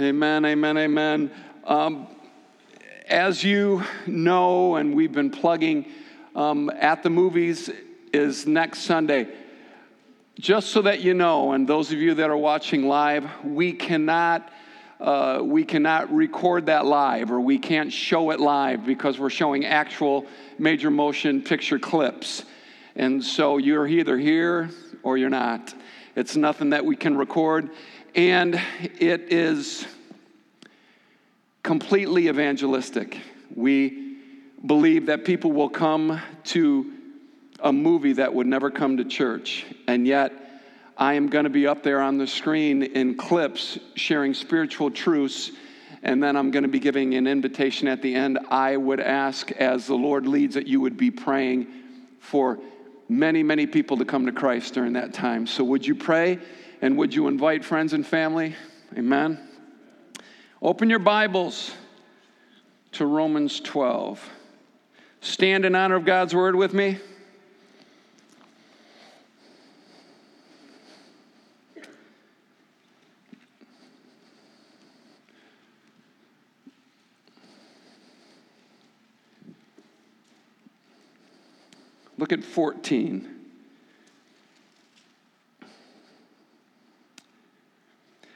Amen, amen, amen. As you know, and we've been plugging, At the Movies is next Sunday. Just so that you know, and those of you that are watching live, we cannot record that live, or we can't show it live, because we're showing actual major motion picture clips. And so you're either here or you're not. It's nothing that we can record. And it is completely evangelistic. We believe that people will come to a movie that would never come to church. And yet, I am going to be up there on the screen in clips sharing spiritual truths, and then I'm going to be giving an invitation at the end. I would ask, as the Lord leads, that you would be praying for many, many people to come to Christ during that time. So would you pray, and would you invite friends and family? Amen. Open your Bibles to Romans 12. Stand in honor of God's word with me. Look at 14.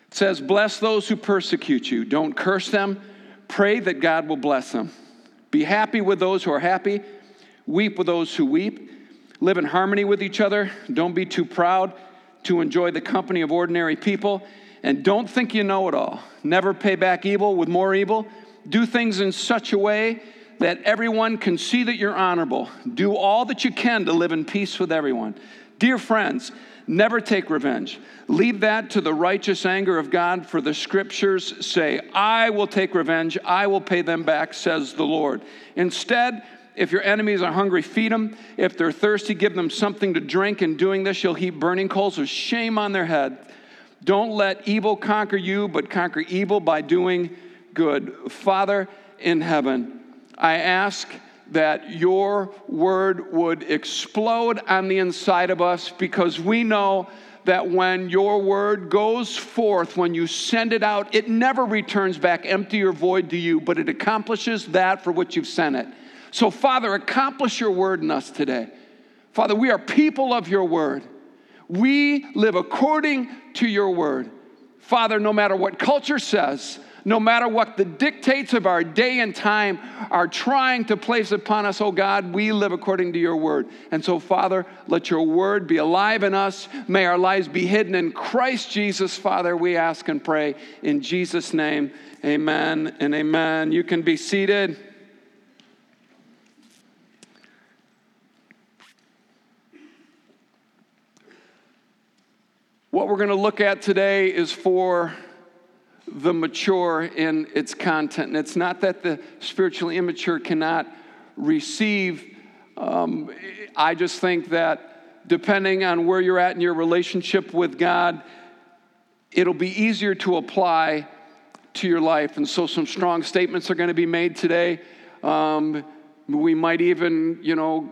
It says, "Bless those who persecute you. Don't curse them. Pray that God will bless them. Be happy with those who are happy. Weep with those who weep. Live in harmony with each other. Don't be too proud to enjoy the company of ordinary people. And don't think you know it all. Never pay back evil with more evil. Do things in such a way that everyone can see that you're honorable. Do all that you can to live in peace with everyone. Dear friends, never take revenge. Leave that to the righteous anger of God, for the scriptures say, 'I will take revenge, I will pay them back,' says the Lord. Instead, if your enemies are hungry, feed them. If they're thirsty, give them something to drink. In doing this, you'll heap burning coals of shame on their head. Don't let evil conquer you, but conquer evil by doing good. Father in heaven, I ask that your word would explode on the inside of us, because we know that when your word goes forth, when you send it out, it never returns back empty or void to you, but it accomplishes that for which you've sent it. So, Father, accomplish your word in us today. Father, we are people of your word. We live according to your word. Father, no matter what culture says, no matter what the dictates of our day and time are trying to place upon us, oh God, we live according to your word. And so, Father, let your word be alive in us. May our lives be hidden in Christ Jesus, Father, we ask and pray in Jesus' name. Amen and amen. You can be seated. What we're going to look at today is for the mature in its content. And it's not that the spiritually immature cannot receive. I just think that depending on where you're at in your relationship with God, it'll be easier to apply to your life. And so some strong statements are going to be made today. We might even,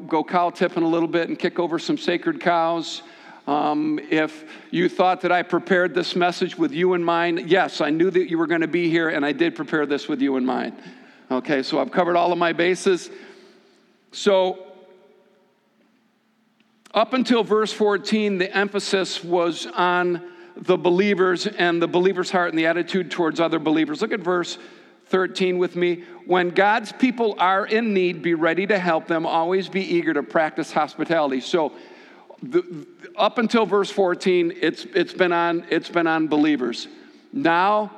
go cow tipping a little bit and kick over some sacred cows. If you thought that I prepared this message with you in mind, yes, I knew that you were going to be here, and I did prepare this with you in mind. Okay, so I've covered all of my bases. So up until verse 14, the emphasis was on the believers and the believer's heart and the attitude towards other believers. Look at verse 13 with me. When God's people are in need, be ready to help them. Always be eager to practice hospitality. So up until verse 14, it's been on believers. Now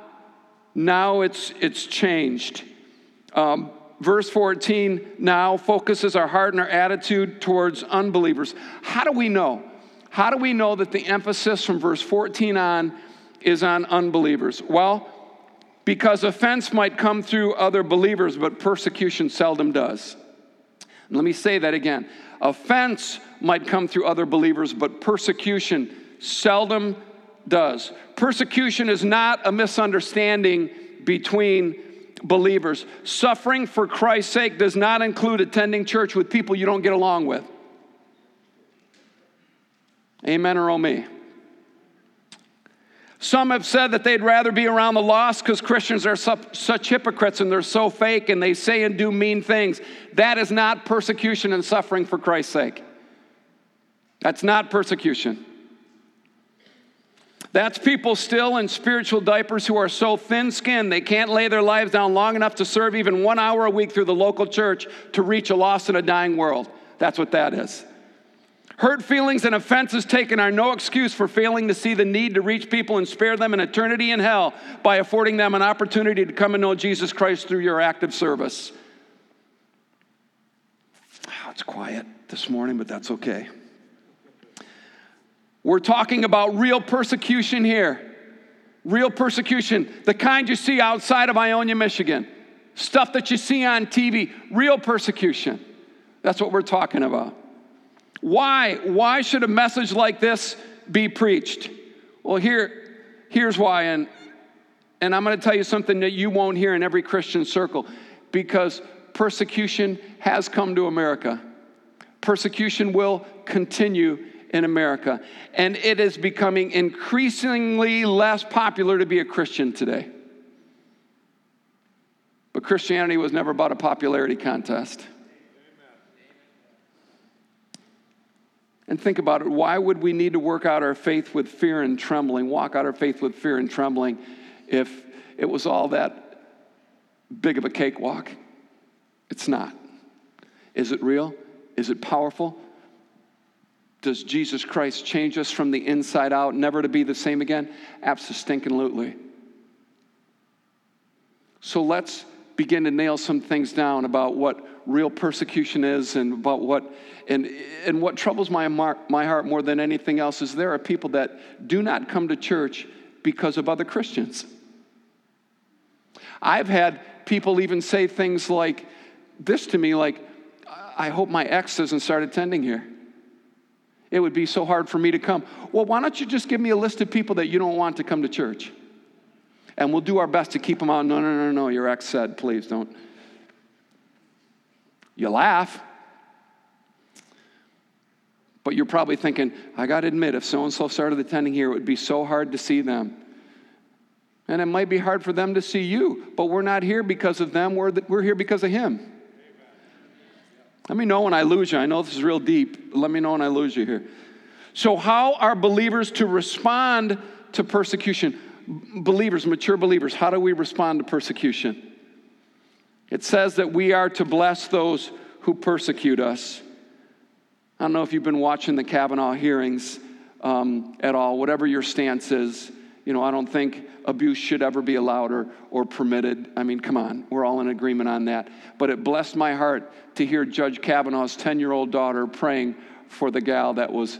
it's changed. Verse 14 now focuses our heart and our attitude towards unbelievers. How do we know? How do we know that the emphasis from verse 14 on is on unbelievers? Well, because offense might come through other believers, but persecution seldom does. Let me say that again. Offense might come through other believers, but persecution seldom does. Persecution is not a misunderstanding between believers. Suffering for Christ's sake does not include attending church with people you don't get along with. Amen or oh me. Some have said that they'd rather be around the lost because Christians are such hypocrites and they're so fake and they say and do mean things. That is not persecution and suffering for Christ's sake. That's not persecution. That's people still in spiritual diapers who are so thin-skinned they can't lay their lives down long enough to serve even 1 hour a week through the local church to reach a lost and a dying world. That's what that is. Hurt feelings and offenses taken are no excuse for failing to see the need to reach people and spare them an eternity in hell by affording them an opportunity to come and know Jesus Christ through your active service. Oh, it's quiet this morning, but that's okay. We're talking about real persecution here. Real persecution. The kind you see outside of Ionia, Michigan. Stuff that you see on TV. Real persecution. That's what we're talking about. Why? Why should a message like this be preached? Well, here's why. And I'm going to tell you something that you won't hear in every Christian circle. Because persecution has come to America. Persecution will continue in America, and it is becoming increasingly less popular to be a Christian today. But Christianity was never about a popularity contest. And think about it. Why would we need to work out our faith with fear and trembling, walk out our faith with fear and trembling, if it was all that big of a cakewalk? It's not. Is it real? Is it powerful? Does Jesus Christ change us from the inside out, never to be the same again? Abso-stinking-lutely. So let's begin to nail some things down about what real persecution is, and about what, and what troubles my heart more than anything else is there are people that do not come to church because of other Christians. I've had people even say things like this to me, like, I hope my ex doesn't start attending here. It would be so hard for me to come. Well, why don't you just give me a list of people that you don't want to come to church? And we'll do our best to keep them out. No, your ex said, please don't. You laugh. But you're probably thinking, I got to admit, if so-and-so started attending here, it would be so hard to see them. And it might be hard for them to see you, but we're not here because of them. We're here because of him. Let me know when I lose you. I know this is real deep. Let me know when I lose you here. So how are believers to respond to persecution? Believers, mature believers, how do we respond to persecution? It says that we are to bless those who persecute us. I don't know if you've been watching the Kavanaugh hearings at all. Whatever your stance is, I don't think abuse should ever be allowed or permitted. I mean, come on. We're all in agreement on that. But it blessed my heart to hear Judge Kavanaugh's 10-year-old daughter praying for the gal that was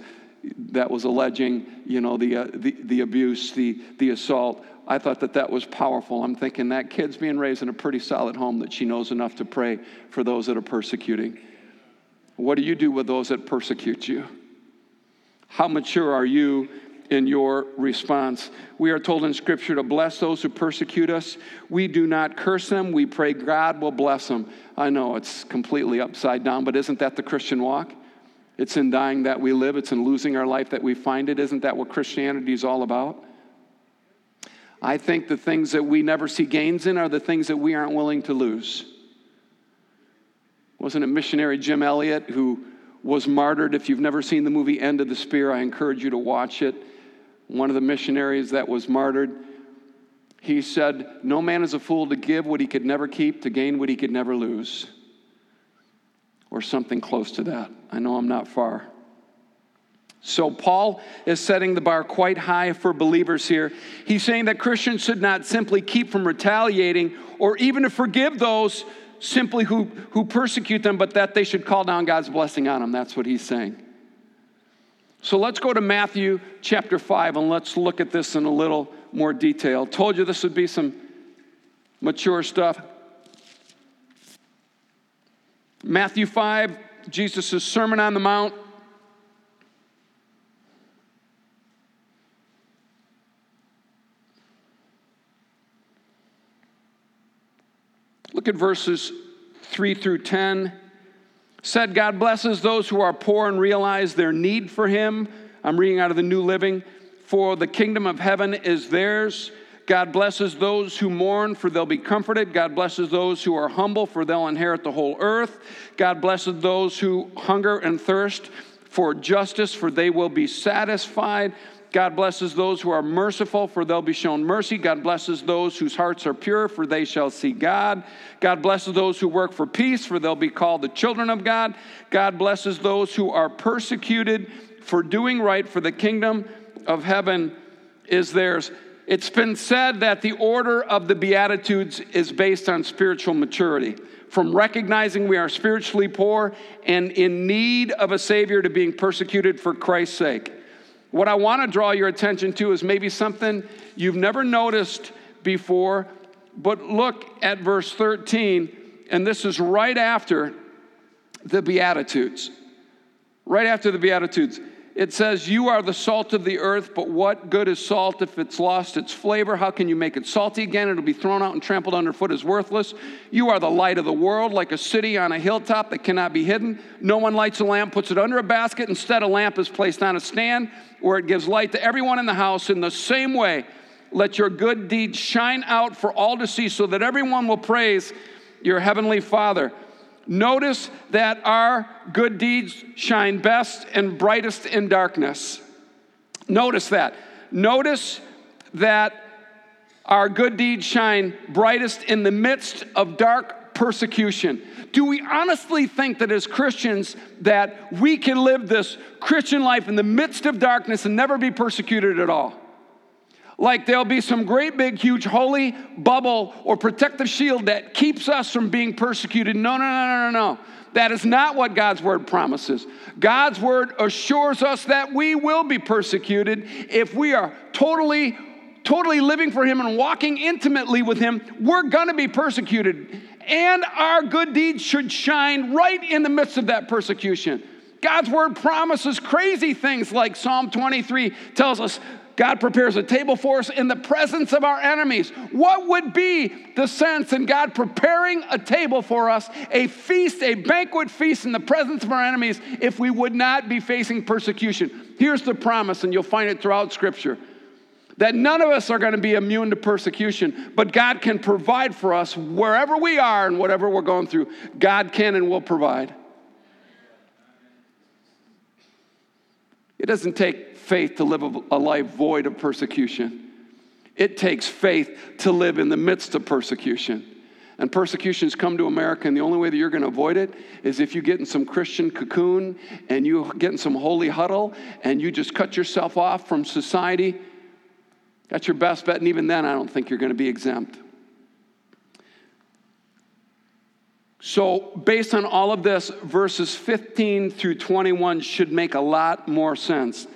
alleging, the abuse, the assault. I thought that was powerful. I'm thinking that kid's being raised in a pretty solid home that she knows enough to pray for those that are persecuting. What do you do with those that persecute you? How mature are you in your response? We are told in Scripture to bless those who persecute us. We do not curse them. We pray God will bless them. I know it's completely upside down, but isn't that the Christian walk? It's in dying that we live. It's in losing our life that we find it. Isn't that what Christianity is all about? I think the things that we never see gains in are the things that we aren't willing to lose. Wasn't it missionary Jim Elliot who was martyred? If you've never seen the movie End of the Spear, I encourage you to watch it. One of the missionaries that was martyred, he said, "No man is a fool to give what he could never keep, to gain what he could never lose." Or something close to that. I know I'm not far. So Paul is setting the bar quite high for believers here. He's saying that Christians should not simply keep from retaliating or even to forgive those simply who persecute them, but that they should call down God's blessing on them. That's what he's saying. So let's go to Matthew chapter 5, and let's look at this in a little more detail. Told you this would be some mature stuff. Matthew 5, Jesus' Sermon on the Mount. Look at verses 3 through 10. Said, God blesses those who are poor and realize their need for him. I'm reading out of the New Living. for the kingdom of heaven is theirs. God blesses those who mourn, for they'll be comforted. God blesses those who are humble, for they'll inherit the whole earth. God blesses those who hunger and thirst for justice, for they will be satisfied. God blesses those who are merciful, for they'll be shown mercy. God blesses those whose hearts are pure, for they shall see God. God blesses those who work for peace, for they'll be called the children of God. God blesses those who are persecuted for doing right, for the kingdom of heaven is theirs. It's been said that the order of the Beatitudes is based on spiritual maturity, from recognizing we are spiritually poor and in need of a Savior to being persecuted for Christ's sake. What I want to draw your attention to is maybe something you've never noticed before, but look at verse 13, and this is right after the Beatitudes. Right after the Beatitudes, it says, "You are the salt of the earth, but what good is salt if it's lost its flavor? How can you make it salty again? It'll be thrown out and trampled underfoot as worthless. You are the light of the world, like a city on a hilltop that cannot be hidden. No one lights a lamp, puts it under a basket. Instead, a lamp is placed on a stand where it gives light to everyone in the house. In the same way, let your good deeds shine out for all to see, so that everyone will praise your heavenly Father." Notice that our good deeds shine best and brightest in darkness. Notice that. Notice that our good deeds shine brightest in the midst of dark persecution. Do we honestly think that as Christians that we can live this Christian life in the midst of darkness and never be persecuted at all? Like there'll be some great big huge holy bubble or protective shield that keeps us from being persecuted. No. That is not what God's word promises. God's word assures us that we will be persecuted if we are totally living for Him and walking intimately with Him. We're going to be persecuted, and our good deeds should shine right in the midst of that persecution. God's word promises crazy things, like Psalm 23 tells us, God prepares a table for us in the presence of our enemies. What would be the sense in God preparing a table for us, a feast, a banquet feast in the presence of our enemies, if we would not be facing persecution? Here's the promise, and you'll find it throughout Scripture, that none of us are going to be immune to persecution, but God can provide for us wherever we are and whatever we're going through. God can and will provide. It doesn't take faith to live a life void of persecution. It takes faith to live in the midst of persecution. And persecutions come to America, and the only way that you're going to avoid it is if you get in some Christian cocoon and you get in some holy huddle and you just cut yourself off from society. That's your best bet, and even then I don't think you're going to be exempt. So based on all of this, verses 15 through 21 should make a lot more sense.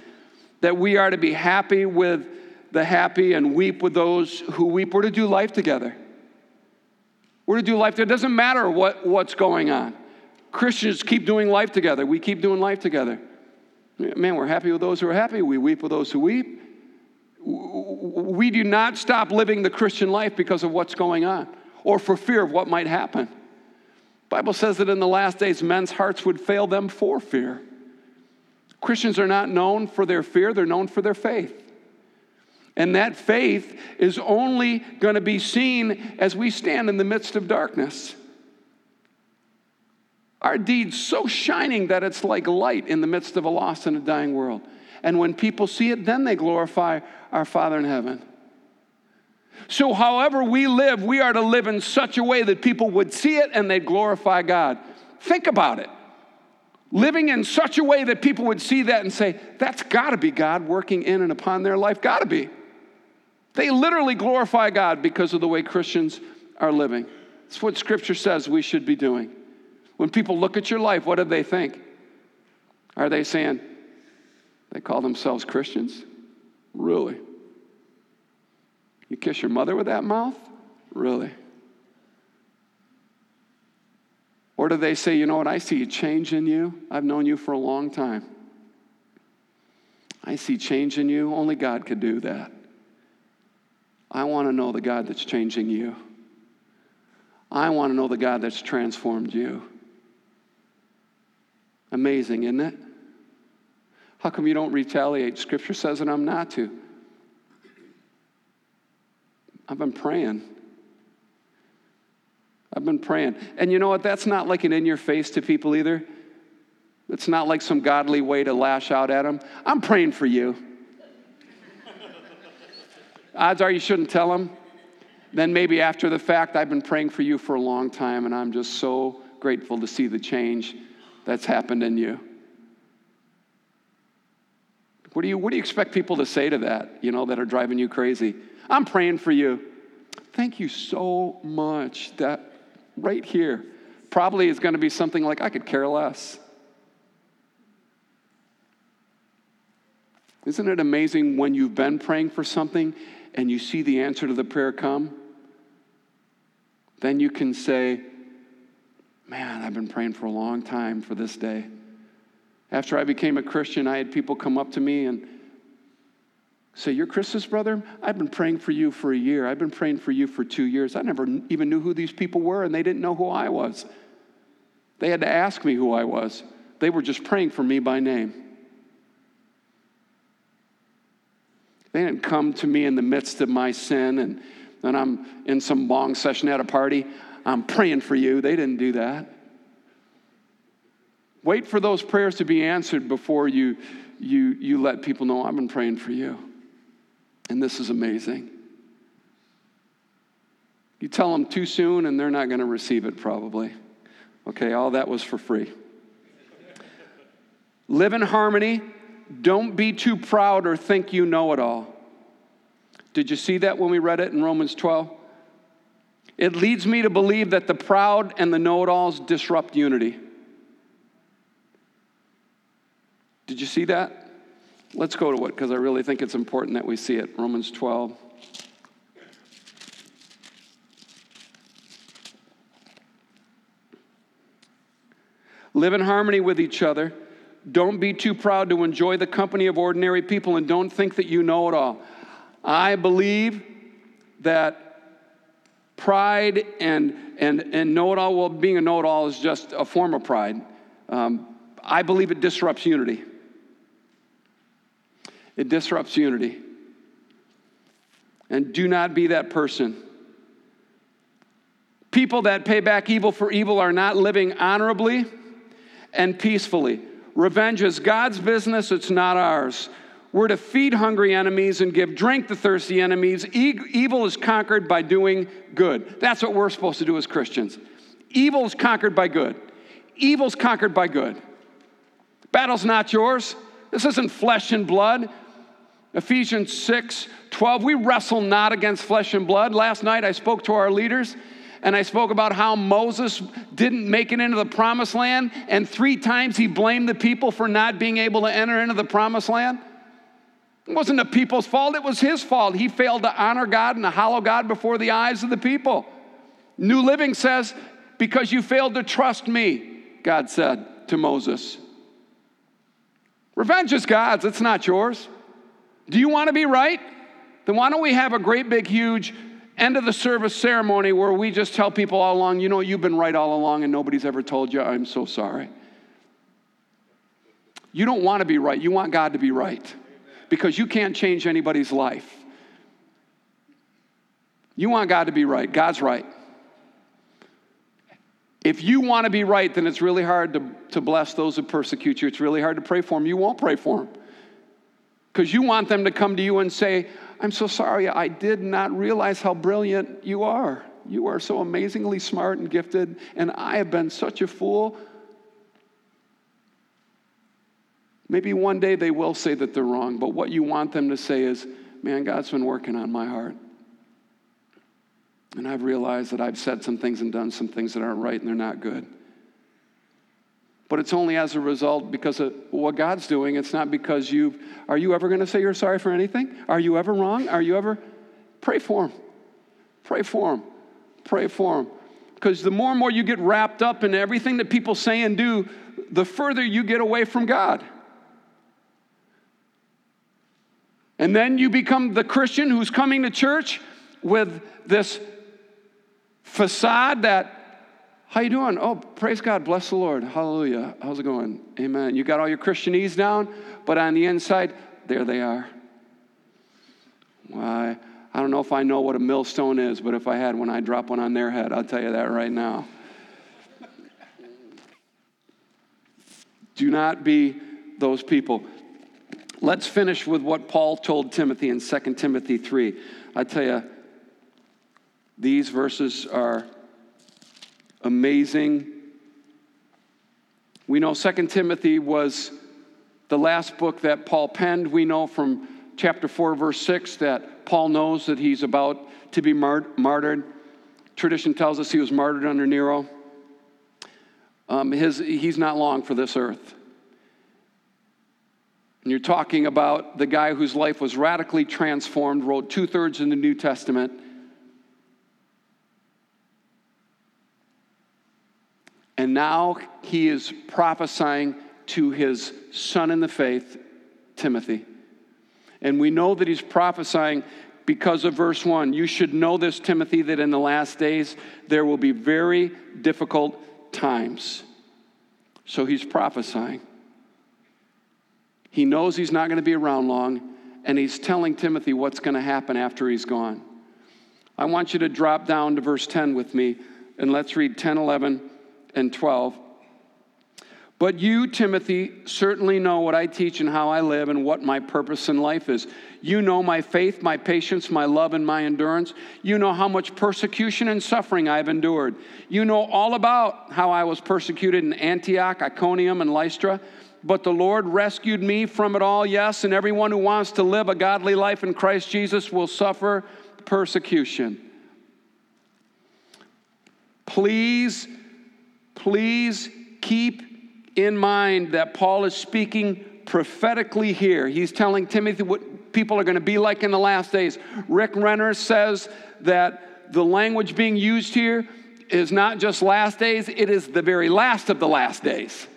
That we are to be happy with the happy and weep with those who weep. We're to do life together. We're to do life together. It doesn't matter what's going on. Christians keep doing life together. We keep doing life together. Man, we're happy with those who are happy. We weep with those who weep. We do not stop living the Christian life because of what's going on or for fear of what might happen. The Bible says that in the last days, men's hearts would fail them for fear. Christians are not known for their fear, they're known for their faith. And that faith is only going to be seen as we stand in the midst of darkness. Our deeds so shining that it's like light in the midst of a lost and a dying world. And when people see it, then they glorify our Father in heaven. So however we live, we are to live in such a way that people would see it and they'd glorify God. Think about it. Living in such a way that people would see that and say, that's got to be God working in and upon their life. Got to be. They literally glorify God because of the way Christians are living. It's what Scripture says we should be doing. When people look at your life, what do they think? Are they saying, they call themselves Christians? Really? You kiss your mother with that mouth? Really? Or do they say, you know what, I see a change in you. I've known you for a long time. I see change in you. Only God could do that. I want to know the God that's changing you. I want to know the God that's transformed you. Amazing, isn't it? How come you don't retaliate? Scripture says that I'm not to. I've been praying. And you know what? That's not like an in-your-face to people either. It's not like some godly way to lash out at them. I'm praying for you. Odds are you shouldn't tell them. Then maybe after the fact, I've been praying for you for a long time, and I'm just so grateful to see the change that's happened in you. What do you expect people to say to that, that are driving you crazy? I'm praying for you. Thank you so much. That right here probably is going to be something like, I could care less. Isn't it amazing when you've been praying for something and you see the answer to the prayer come? Then you can say, man, I've been praying for a long time for this day. After I became a Christian, I had people come up to me and say, you're Chris's brother? I've been praying for you for a year. I've been praying for you for 2 years. I never even knew who these people were, and they didn't know who I was. They had to ask me who I was. They were just praying for me by name. They didn't come to me in the midst of my sin, and then I'm in some long session at a party. I'm praying for you. They didn't do that. Wait for those prayers to be answered before you let people know, I've been praying for you. And this is amazing. You tell them too soon, and they're not going to receive it probably. Okay, all that was for free. Live in harmony. Don't be too proud or think you know it all. Did you see that when we read it in Romans 12? It leads me to believe that the proud and the know-it-alls disrupt unity. Did you see that? Let's go to it, because I really think it's important that we see it. Romans 12. Live in harmony with each other. Don't be too proud to enjoy the company of ordinary people, and don't think that you know it all. I believe that pride and know-it-all, well, being a know-it-all is just a form of pride. I believe it disrupts unity. It disrupts unity. And do not be that person. People that pay back evil for evil are not living honorably and peacefully. Revenge is God's business, it's not ours. We're to feed hungry enemies and give drink to thirsty enemies. Evil is conquered by doing good. That's what we're supposed to do as Christians. Evil is conquered by good. Evil's conquered by good. Battle's not yours. This isn't flesh and blood. Ephesians 6:12, we wrestle not against flesh and blood. Last night I spoke to our leaders, and I spoke about how Moses didn't make it into the promised land, and 3 times he blamed the people for not being able to enter into the promised land. It wasn't the people's fault. It was his fault. He failed to honor God and to hallow God before the eyes of the people. New Living says, because you failed to trust me, God said to Moses. Revenge is God's. It's not yours. Do you want to be right? Then why don't we have a great big huge end of the service ceremony where we just tell people all along, you've been right all along and nobody's ever told you, I'm so sorry. You don't want to be right. You want God to be right. Because you can't change anybody's life. You want God to be right. God's right. If you want to be right, then it's really hard to bless those who persecute you. It's really hard to pray for them. You won't pray for them. Because you want them to come to you and say, I'm so sorry, I did not realize how brilliant you are. You are so amazingly smart and gifted, and I have been such a fool. Maybe one day they will say that they're wrong, but what you want them to say is, man, God's been working on my heart. And I've realized that I've said some things and done some things that aren't right and they're not good. But it's only as a result because of what God's doing. It's not because are you ever going to say you're sorry for anything? Are you ever wrong? Are you ever? Pray for them. Pray for them. Pray for them. Because the more and more you get wrapped up in everything that people say and do, the further you get away from God. And then you become the Christian who's coming to church with this facade that, how you doing? Oh, praise God, bless the Lord, hallelujah, how's it going? Amen. You got all your Christianese down, but on the inside, there they are. Why? I don't know if I know what a millstone is, but if I had one, I'd drop one on their head. I'll tell you that right now. Do not be those people. Let's finish with what Paul told Timothy in 2 Timothy 3. I tell you, these verses are amazing. We know 2 Timothy was the last book that Paul penned. We know from chapter 4, verse 6, that Paul knows that he's about to be martyred. Tradition tells us he was martyred under Nero. He's not long for this earth. And you're talking about the guy whose life was radically transformed, wrote 2/3 in the New Testament. And now he is prophesying to his son in the faith, Timothy. And we know that he's prophesying because of verse 1. You should know this, Timothy, that in the last days there will be very difficult times. So he's prophesying. He knows he's not going to be around long, and he's telling Timothy what's going to happen after he's gone. I want you to drop down to verse 10 with me, and let's read 10, 11, and 12. But you, Timothy, certainly know what I teach and how I live and what my purpose in life is. You know my faith, my patience, my love, and my endurance. You know how much persecution and suffering I've endured. You know all about how I was persecuted in Antioch, Iconium, and Lystra. But the Lord rescued me from it all, yes, and everyone who wants to live a godly life in Christ Jesus will suffer persecution. Please keep in mind that Paul is speaking prophetically here. He's telling Timothy what people are going to be like in the last days. Rick Renner says that the language being used here is not just last days, it is the very last of the last days,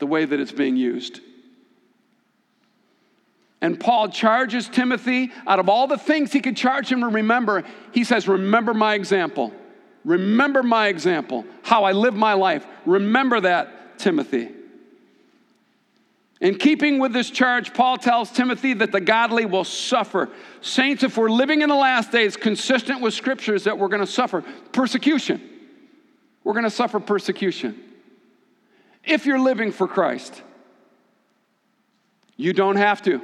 the way that it's being used. And Paul charges Timothy, out of all the things he could charge him to remember, he says, remember my example. Remember my example, how I live my life. Remember that, Timothy. In keeping with this charge, Paul tells Timothy that the godly will suffer. Saints, if we're living in the last days, consistent with scriptures, that we're going to suffer persecution. We're going to suffer persecution. If you're living for Christ, you don't have to.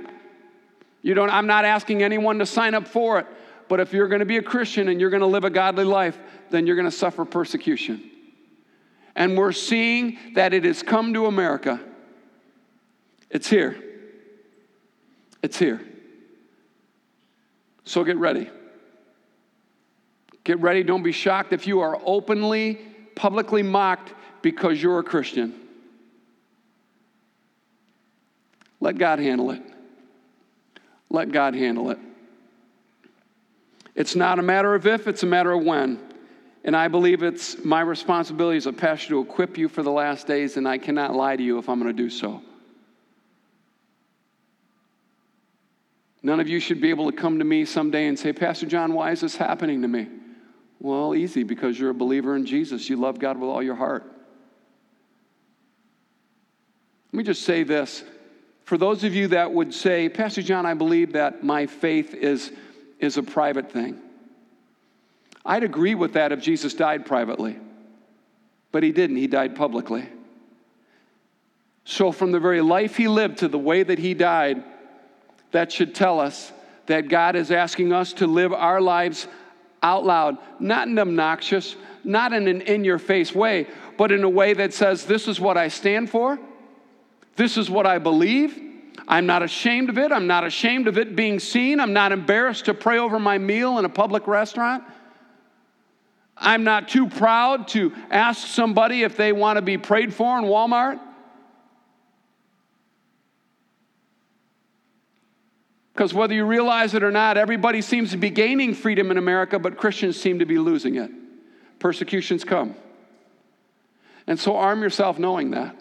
I'm not asking anyone to sign up for it. But if you're going to be a Christian and you're going to live a godly life, then you're going to suffer persecution. And we're seeing that it has come to America. It's here. It's here. So get ready. Get ready. Don't be shocked if you are openly, publicly mocked because you're a Christian. Let God handle it. Let God handle it. It's not a matter of if, it's a matter of when. And I believe it's my responsibility as a pastor to equip you for the last days, and I cannot lie to you if I'm going to do so. None of you should be able to come to me someday and say, Pastor John, why is this happening to me? Well, easy, because you're a believer in Jesus. You love God with all your heart. Let me just say this. For those of you that would say, Pastor John, I believe that my faith is a private thing. I'd agree with that if Jesus died privately. But he didn't. He died publicly. So from the very life he lived to the way that he died, that should tell us that God is asking us to live our lives out loud, not in obnoxious, not in an in-your-face way, but in a way that says, this is what I stand for, this is what I believe, I'm not ashamed of it. I'm not ashamed of it being seen. I'm not embarrassed to pray over my meal in a public restaurant. I'm not too proud to ask somebody if they want to be prayed for in Walmart. Because whether you realize it or not, everybody seems to be gaining freedom in America, but Christians seem to be losing it. Persecutions come. And so arm yourself knowing that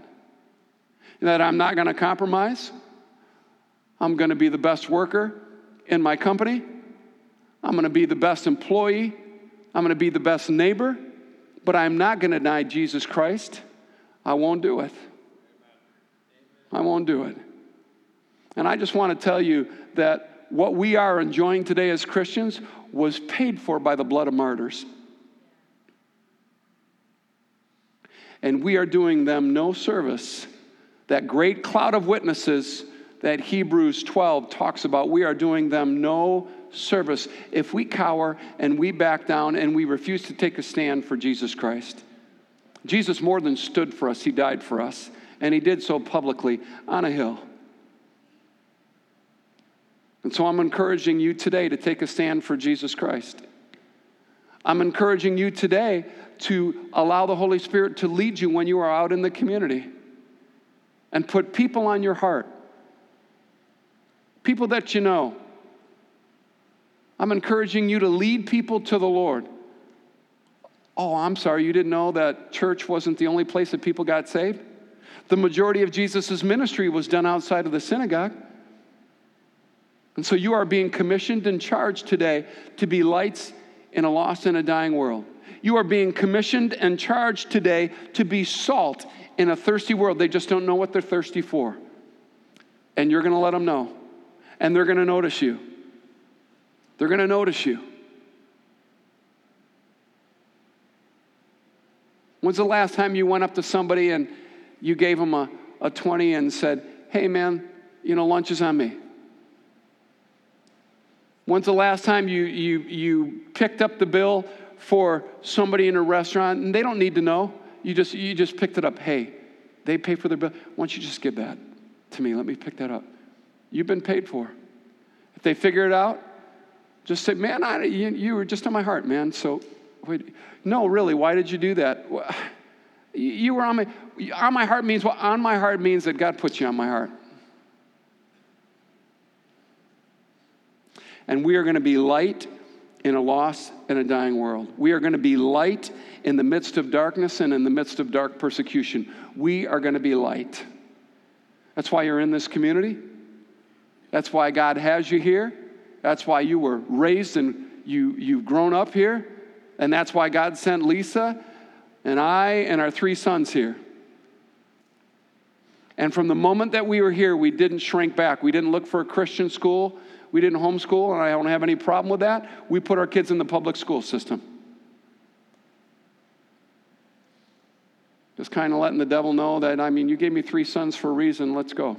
I'm not going to compromise. I'm going to be the best worker in my company. I'm going to be the best employee. I'm going to be the best neighbor. But I'm not going to deny Jesus Christ. I won't do it. I won't do it. And I just want to tell you that what we are enjoying today as Christians was paid for by the blood of martyrs. And we are doing them no service. That great cloud of witnesses that Hebrews 12 talks about, we are doing them no service if we cower and we back down and we refuse to take a stand for Jesus Christ. Jesus more than stood for us. He died for us. And he did so publicly on a hill. And so I'm encouraging you today to take a stand for Jesus Christ. I'm encouraging you today to allow the Holy Spirit to lead you when you are out in the community and put people on your heart, people that you know. I'm encouraging you to lead people to the Lord. Oh, I'm sorry, you didn't know that church wasn't the only place that people got saved? The majority of Jesus' ministry was done outside of the synagogue. And so you are being commissioned and charged today to be lights in a lost and a dying world. You are being commissioned and charged today to be salt in a thirsty world. They just don't know what they're thirsty for. And you're going to let them know. And they're going to notice you. They're going to notice you. When's the last time you went up to somebody and you gave them a 20 and said, hey, man, you know, lunch is on me? When's the last time you picked up the bill for somebody in a restaurant, and they don't need to know. You just picked it up. Hey, they pay for their bill. Why don't you just give that to me? Let me pick that up. You've been paid for. If they figure it out, just say, man, you were just on my heart, man. So, wait, no, really, why did you do that? You were on my heart means what? On my heart means that God put you on my heart. And we are going to be light in a lost and a dying world. We are going to be light in the midst of darkness and in the midst of dark persecution. We are going to be light. That's why you're in this community. That's why God has you here. That's why you were raised and you've grown up here. And that's why God sent Lisa and I and our 3 sons here. And from the moment that we were here, we didn't shrink back. We didn't look for a Christian school. We didn't homeschool, and I don't have any problem with that. We put our kids in the public school system. Just kind of letting the devil know that, I mean, you gave me 3 sons for a reason. Let's go.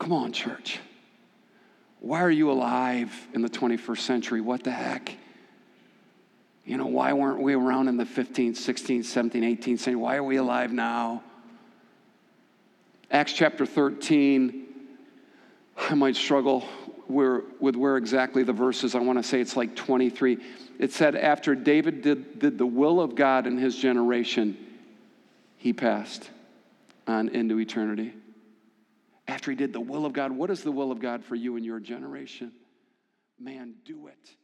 Come on, church. Why are you alive in the 21st century? What the heck? You know, why weren't we around in the 15th, 16th, 17th, 18th century? Why are we alive now? Acts chapter 13, I might struggle with where exactly the verse is. I want to say it's like 23. It said, after David did the will of God in his generation, he passed on into eternity. After he did the will of God, what is the will of God for you in your generation? Man, do it.